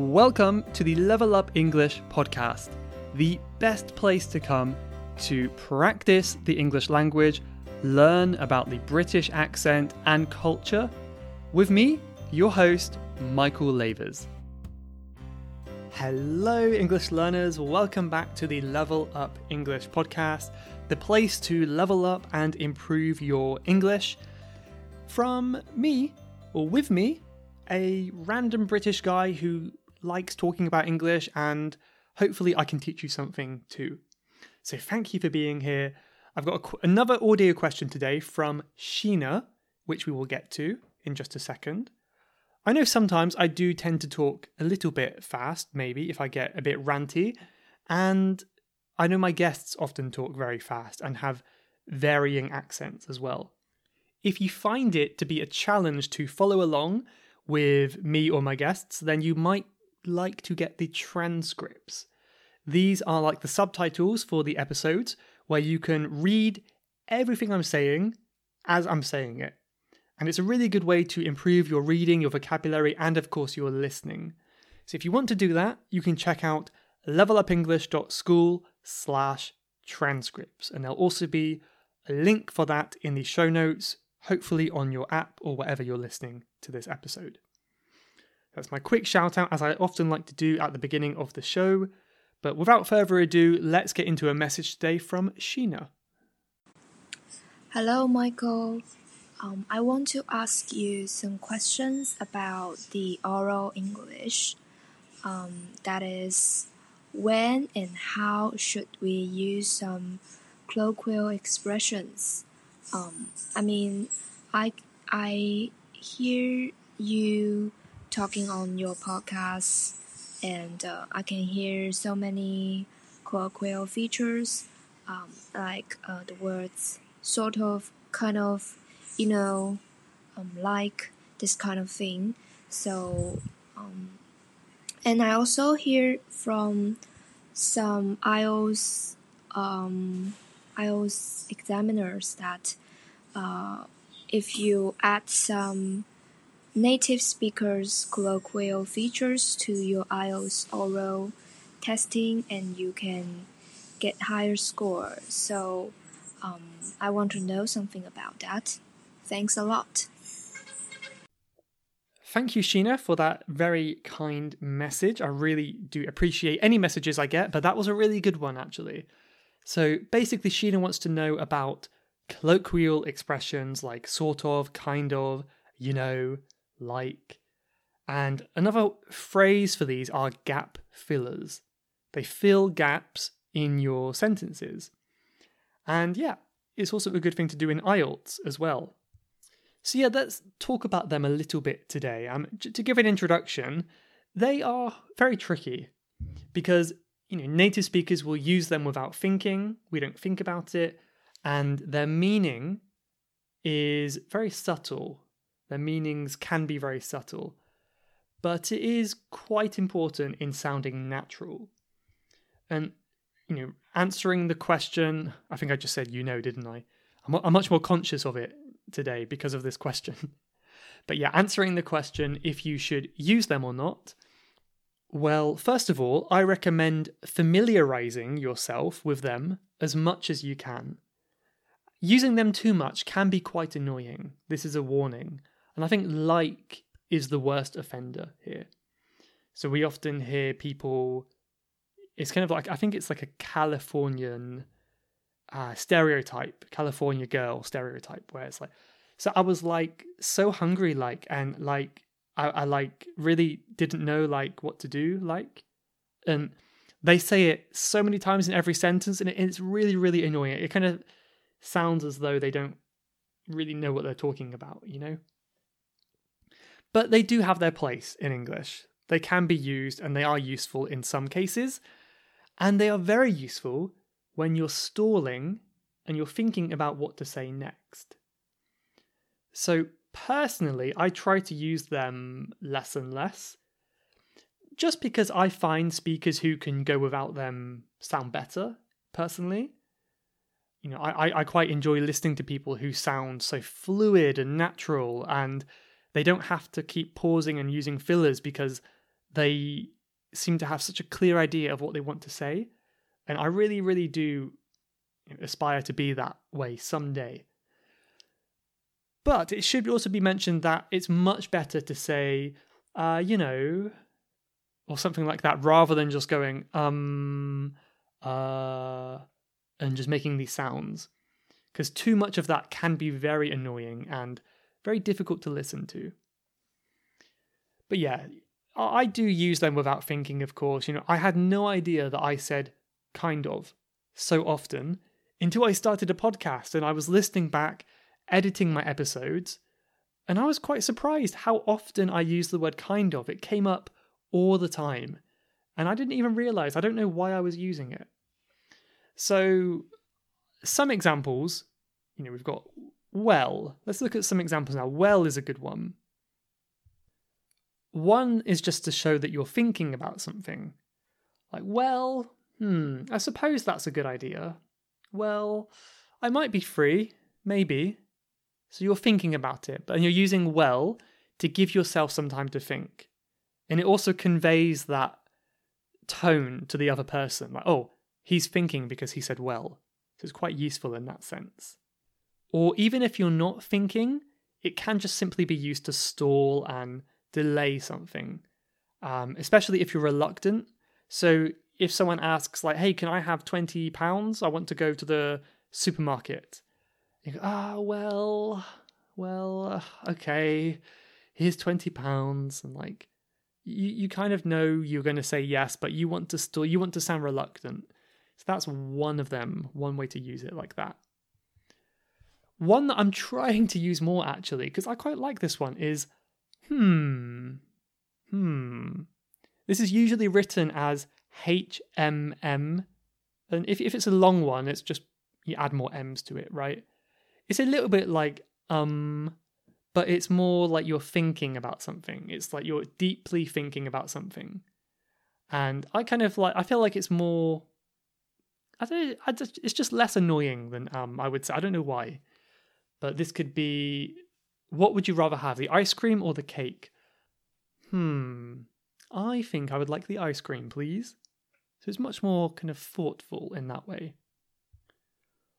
Welcome to the Level Up English podcast, the best place to come to practice the English language, learn about the British accent and culture, with me, your host, Michael Lavers. Hello, English learners. Welcome back to the Level Up English podcast, the place to level up and improve your English. From me, or with me, a random British guy who likes talking about English, and hopefully I can teach you something too. So thank you for being here. I've got another audio question today from Sheena, which we will get to in just a second. I know sometimes I do tend to talk a little bit fast, maybe, if I get a bit ranty, and I know my guests often talk very fast and have varying accents as well. If you find it to be a challenge to follow along with me or my guests, then you might like to get the transcripts. These are like the subtitles for the episodes where you can read everything I'm saying as I'm saying it. And it's a really good way to improve your reading, your vocabulary, and of course your listening. So if you want to do that, you can check out levelupenglish.school/transcripts. And there'll also be a link for that in the show notes, hopefully on your app or wherever you're listening to this episode. That's my quick shout out, as I often like to do at the beginning of the show. But without further ado, let's get into a message today from Sheena. Hello, Michael. I want to ask you some questions about the oral English. That is, when and how should we use some colloquial expressions? I hear you talking on your podcast, and I can hear so many colloquial features, like the words sort of, kind of, you know, like, this kind of thing. So, and I also hear from some IELTS examiners that if you add some native speakers' colloquial features to your IELTS oral testing, and you can get higher score. So I want to know something about that. Thanks a lot. Thank you, Sheena, for that very kind message. I really do appreciate any messages I get, but that was a really good one, actually. So basically, Sheena wants to know about colloquial expressions like sort of, kind of, you know, like. And another phrase for these are gap fillers. They fill gaps in your sentences. And yeah, it's also a good thing to do in IELTS as well. So yeah, let's talk about them a little bit today. To give an introduction, they are very tricky because, you know, native speakers will use them without thinking. We don't think about it. And their meaning is very subtle. Their meanings can be very subtle, but it is quite important in sounding natural. And, you know, answering the question, I think I just said, you know, didn't I? I'm much more conscious of it today because of this question. But yeah, answering the question if you should use them or not. Well, first of all, I recommend familiarizing yourself with them as much as you can. Using them too much can be quite annoying. This is a warning. And I think like is the worst offender here. So we often hear people, it's kind of like, I think it's like a Californian stereotype, California girl stereotype, where it's like, so I was like so hungry, like, and like I like really didn't know like what to do, like, and they say it so many times in every sentence, and it's really, really annoying. It kind of sounds as though they don't really know what they're talking about, you know. But they do have their place in English. They can be used, and they are useful in some cases, and they are very useful when you're stalling and you're thinking about what to say next. So personally, I try to use them less and less, just because I find speakers who can go without them sound better, personally. You know, I quite enjoy listening to people who sound so fluid and natural, and they don't have to keep pausing and using fillers because they seem to have such a clear idea of what they want to say. And I really, really do aspire to be that way someday. But it should also be mentioned that it's much better to say, you know, or something like that, rather than just going, and just making these sounds. Because too much of that can be very annoying and very difficult to listen to. But yeah, I do use them without thinking, of course. You know, I had no idea that I said kind of so often until I started a podcast and I was listening back, editing my episodes, and I was quite surprised how often I used the word kind of. It came up all the time, and I didn't even realize. I don't know why I was using it. So some examples, you know, we've got well. Let's look at some examples now. Well is a good one. One is just to show that you're thinking about something. Like, well, I suppose that's a good idea. Well, I might be free, maybe. So you're thinking about it, and you're using well to give yourself some time to think. And it also conveys that tone to the other person. Like, oh, he's thinking because he said well. So it's quite useful in that sense. Or even if you're not thinking, it can just simply be used to stall and delay something, especially if you're reluctant. So if someone asks, like, hey, can I have £20? I want to go to the supermarket. You go, okay, here's £20. And like, you kind of know you're going to say yes, but you want to stall, you want to sound reluctant. So that's one of them, one way to use it like that. One that I'm trying to use more, actually, because I quite like this one, is This is usually written as HMM. And if it's a long one, it's just you add more M's to it, right? It's a little bit like, but it's more like you're thinking about something. It's like you're deeply thinking about something. And I feel like it's more, it's just less annoying than I would say. I don't know why. But this could be, what would you rather have, the ice cream or the cake? I think I would like the ice cream, please. So it's much more kind of thoughtful in that way.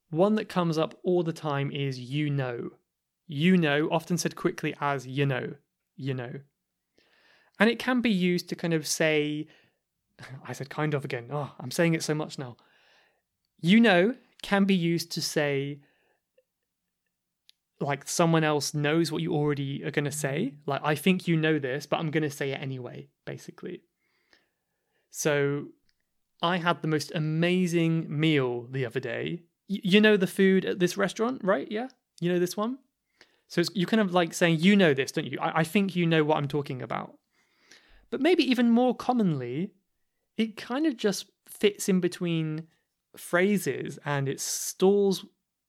One that comes up all the time is you know. You know, often said quickly as you know, you know. And it can be used to kind of say, I said kind of again. Oh, I'm saying it so much now. You know can be used to say, like someone else knows what you already are going to say. Like, I think you know this, but I'm going to say it anyway, basically. So I had the most amazing meal the other day. You know the food at this restaurant, right? Yeah? You know this one? So it's, you're kind of like saying, you know this, don't you? I think you know what I'm talking about. But maybe even more commonly, it kind of just fits in between phrases and it stalls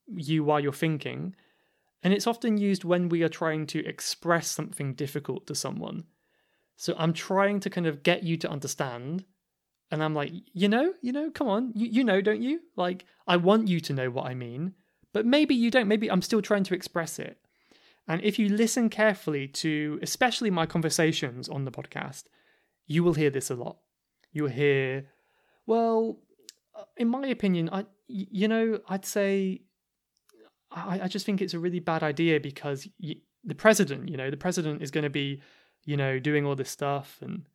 you while you're thinking. And it's often used when we are trying to express something difficult to someone. So I'm trying to kind of get you to understand. And I'm like, you know, come on, you know, don't you? Like, I want you to know what I mean, but maybe you don't. Maybe I'm still trying to express it. And if you listen carefully to, especially my conversations on the podcast, you will hear this a lot. You'll hear, well, in my opinion, I'd say, I just think it's a really bad idea because the president is going to be, you know, doing all this stuff. And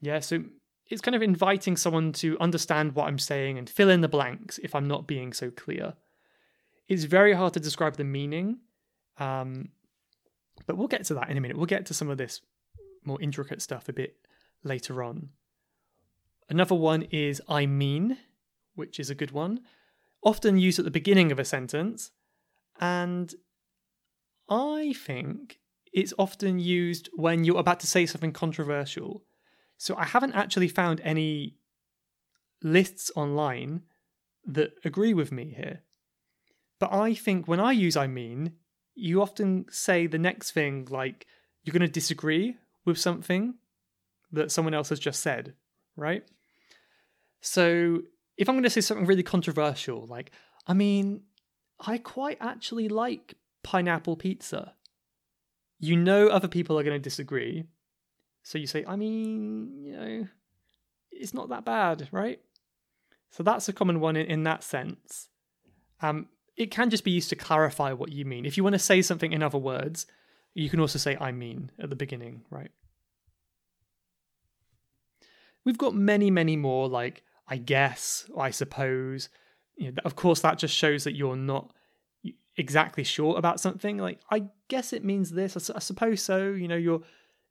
yeah, so it's kind of inviting someone to understand what I'm saying and fill in the blanks if I'm not being so clear. It's very hard to describe the meaning, but we'll get to that in a minute. We'll get to some of this more intricate stuff a bit later on. Another one is I mean, which is a good one. Often used at the beginning of a sentence, and I think it's often used when you're about to say something controversial. So I haven't actually found any lists online that agree with me here. But I think when I use I mean, you often say the next thing, like you're going to disagree with something that someone else has just said, right? So if I'm going to say something really controversial, like, I mean, I quite actually like pineapple pizza. You know other people are going to disagree, So you say, I mean, you know, it's not that bad, right? So that's a common one in that sense. It can just be used to clarify what you mean. If you want to say something in other words, you can also say, I mean, at the beginning, right? We've got many, many more, like, I guess, or I suppose. You know, of course, that just shows that you're not exactly sure about something. Like, I guess it means this, I suppose so. You know, you're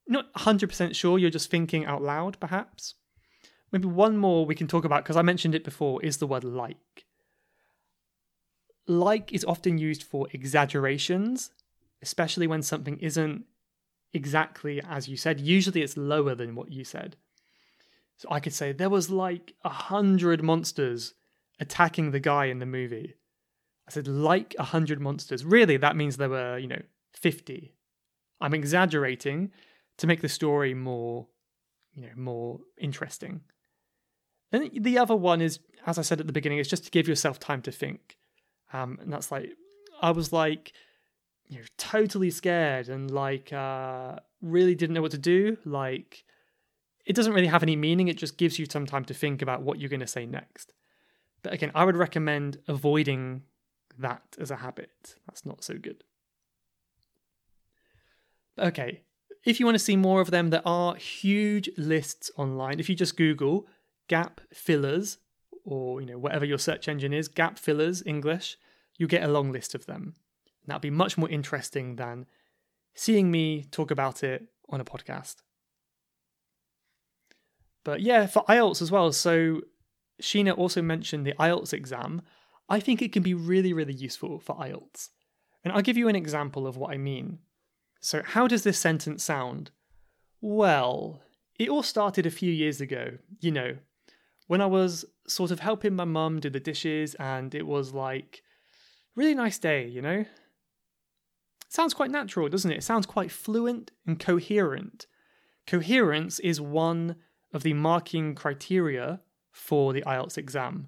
not 100% sure, you're just thinking out loud, perhaps. Maybe one more we can talk about, because I mentioned it before, is the word like. Like is often used for exaggerations, especially when something isn't exactly as you said. Usually it's lower than what you said. So I could say, there was like 100 monsters attacking the guy in the movie. I said, like 100 monsters. Really, that means there were, 50. I'm exaggerating to make the story more, more interesting. And the other one is, as I said at the beginning, is just to give yourself time to think. And that's like, I was like, totally scared and like, really didn't know what to do. Like, it doesn't really have any meaning. It just gives you some time to think about what you're going to say next. But again, I would recommend avoiding that as a habit. That's not so good. Okay. If you want to see more of them, there are huge lists online. If you just Google gap fillers, or whatever your search engine is, gap fillers English, you get a long list of them. That'd be much more interesting than seeing me talk about it on a podcast. But yeah, for IELTS as well. So Sheena also mentioned the IELTS exam. I think it can be really, really useful for IELTS. And I'll give you an example of what I mean. So how does this sentence sound? Well, it all started a few years ago, when I was sort of helping my mum do the dishes, and it was like, really nice day, Sounds quite natural, doesn't it? It sounds quite fluent and coherent. Coherence is one of the marking criteria for the IELTS exam.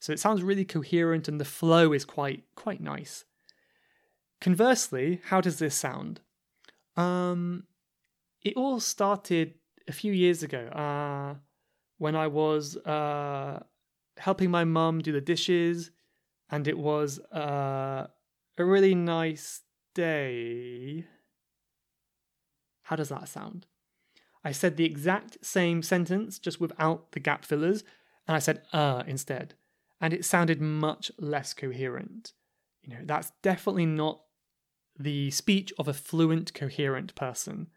So it sounds really coherent and the flow is quite nice. Conversely, how does this sound? It all started a few years ago. When I was helping my mum do the dishes, and it was a really nice day. How does that sound? I said the exact same sentence, just without the gap fillers, and I said instead. And it sounded much less coherent. That's definitely not the speech of a fluent, coherent person.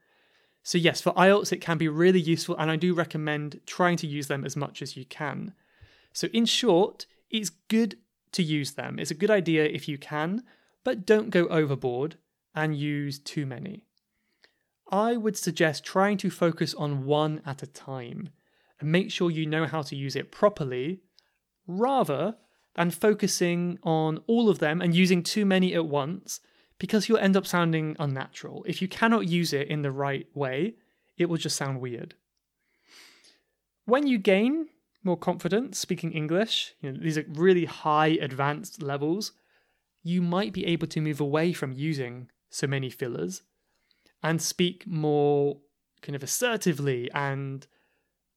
So yes, for IELTS, it can be really useful, and I do recommend trying to use them as much as you can. So in short, it's good to use them. It's a good idea if you can, but don't go overboard and use too many. I would suggest trying to focus on one at a time and make sure you know how to use it properly, rather than focusing on all of them and using too many at once, because you'll end up sounding unnatural. If you cannot use it in the right way, it will just sound weird. When you gain more confidence speaking English, these are really high advanced levels, you might be able to move away from using so many fillers and speak more kind of assertively and,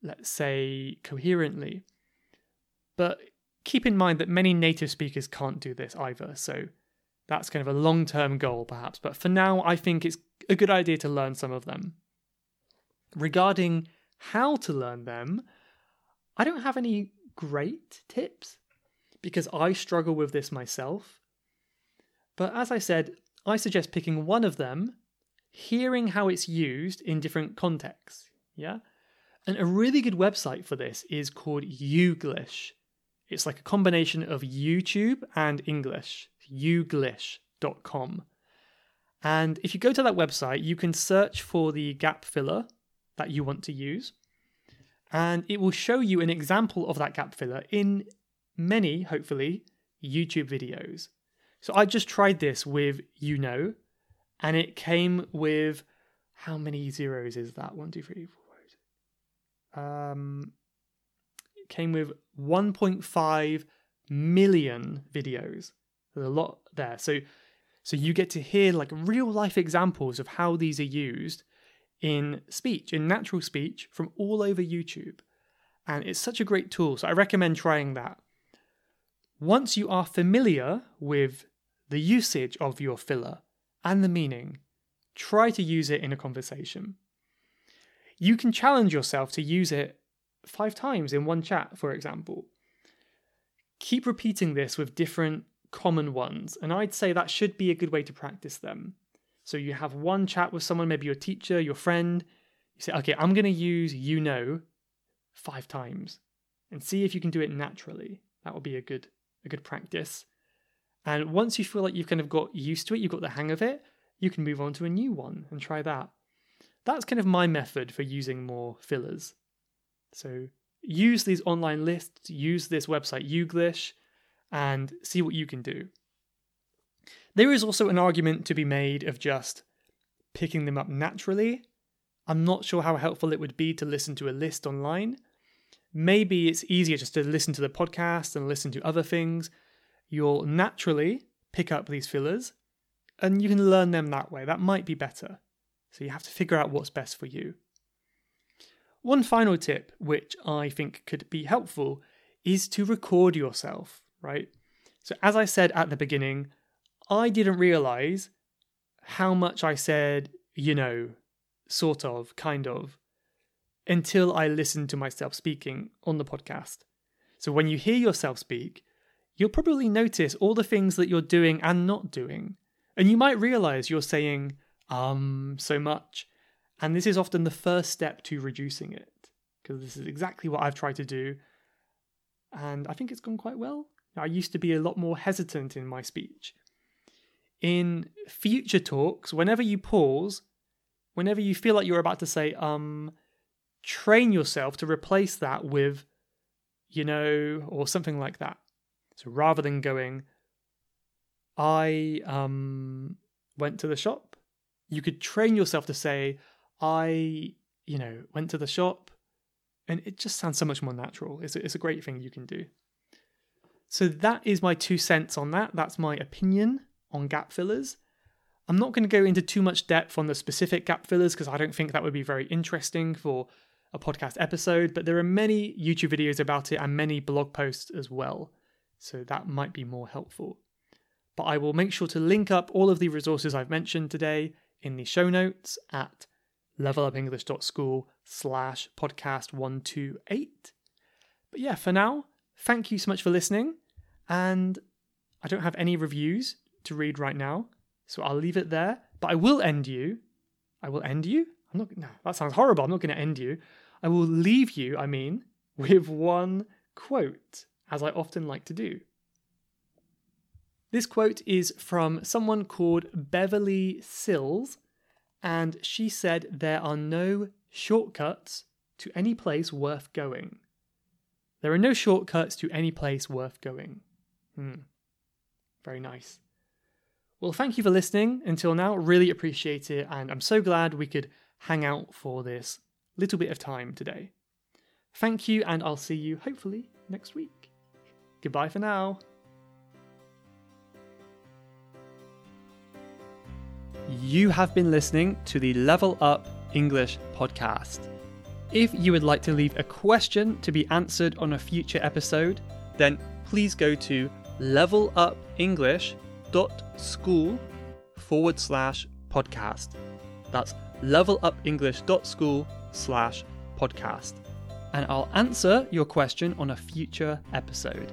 let's say, coherently. But keep in mind that many native speakers can't do this either, so that's kind of a long-term goal, perhaps. But for now, I think it's a good idea to learn some of them. Regarding how to learn them, I don't have any great tips because I struggle with this myself. But as I said, I suggest picking one of them, hearing how it's used in different contexts. Yeah? And a really good website for this is called YouGlish. It's like a combination of YouTube and English. YouGlish.com. And if you go to that website, you can search for the gap filler that you want to use, and it will show you an example of that gap filler in many, hopefully, YouTube videos. So I just tried this with and it came with, how many zeros is that? 1, 2, 3, 4, 5. It came with 1.5 million videos. There's a lot there. So you get to hear like real life examples of how these are used in speech, in natural speech, from all over YouTube. And it's such a great tool, so I recommend trying that. Once you are familiar with the usage of your filler and the meaning, try to use it in a conversation. You can challenge yourself to use it 5 times in one chat, for example. Keep repeating this with different common ones, and I'd say that should be a good way to practice them. So you have one chat with someone, maybe your teacher, your friend. You say, okay, I'm going to use "you know" 5 times and see if you can do it naturally. That would be a good practice. And once you feel like you've kind of got used to it, you've got the hang of it, you can move on to a new one and try that. That's kind of my method for using more fillers. So use these online lists, use this website, YouGlish, and see what you can do. There is also an argument to be made of just picking them up naturally. I'm not sure how helpful it would be to listen to a list online. Maybe it's easier just to listen to the podcast and listen to other things. You'll naturally pick up these fillers and you can learn them that way. That might be better. So you have to figure out what's best for you. One final tip, which I think could be helpful, is to record yourself, right? So as I said at the beginning, I didn't realize how much I said, you know, sort of, kind of, until I listened to myself speaking on the podcast. So when you hear yourself speak, you'll probably notice all the things that you're doing and not doing. And you might realize you're saying, so much. And this is often the first step to reducing it, because this is exactly what I've tried to do. And I think it's gone quite well. I used to be a lot more hesitant in my speech. In future talks, whenever you pause, whenever you feel like you're about to say, train yourself to replace that with, you know, or something like that. So rather than going, I went to the shop, you could train yourself to say, I, you know, went to the shop. And it just sounds so much more natural. It's a great thing you can do. So that is my 2 cents on that. That's my opinion on gap fillers. I'm not going to go into too much depth on the specific gap fillers because I don't think that would be very interesting for a podcast episode, but there are many YouTube videos about it and many blog posts as well. So that might be more helpful. But I will make sure to link up all of the resources I've mentioned today in the show notes at levelupenglish.school/podcast128. But yeah, for now, thank you so much for listening. And I don't have any reviews to read right now, so I'll leave it there. But I will end you. I'm not. No, that sounds horrible. I'm not going to end you. I will leave you, with one quote, as I often like to do. This quote is from someone called Beverly Sills, and she said, "There are no shortcuts to any place worth going." There are no shortcuts to any place worth going. Very nice. Well, thank you for listening until now. Really appreciate it. And I'm so glad we could hang out for this little bit of time today. Thank you, and I'll see you hopefully next week. Goodbye for now. You have been listening to the Level Up English podcast. If you would like to leave a question to be answered on a future episode, then please go to levelupenglish.school/podcast. That's levelupenglish.school/podcast. And I'll answer your question on a future episode.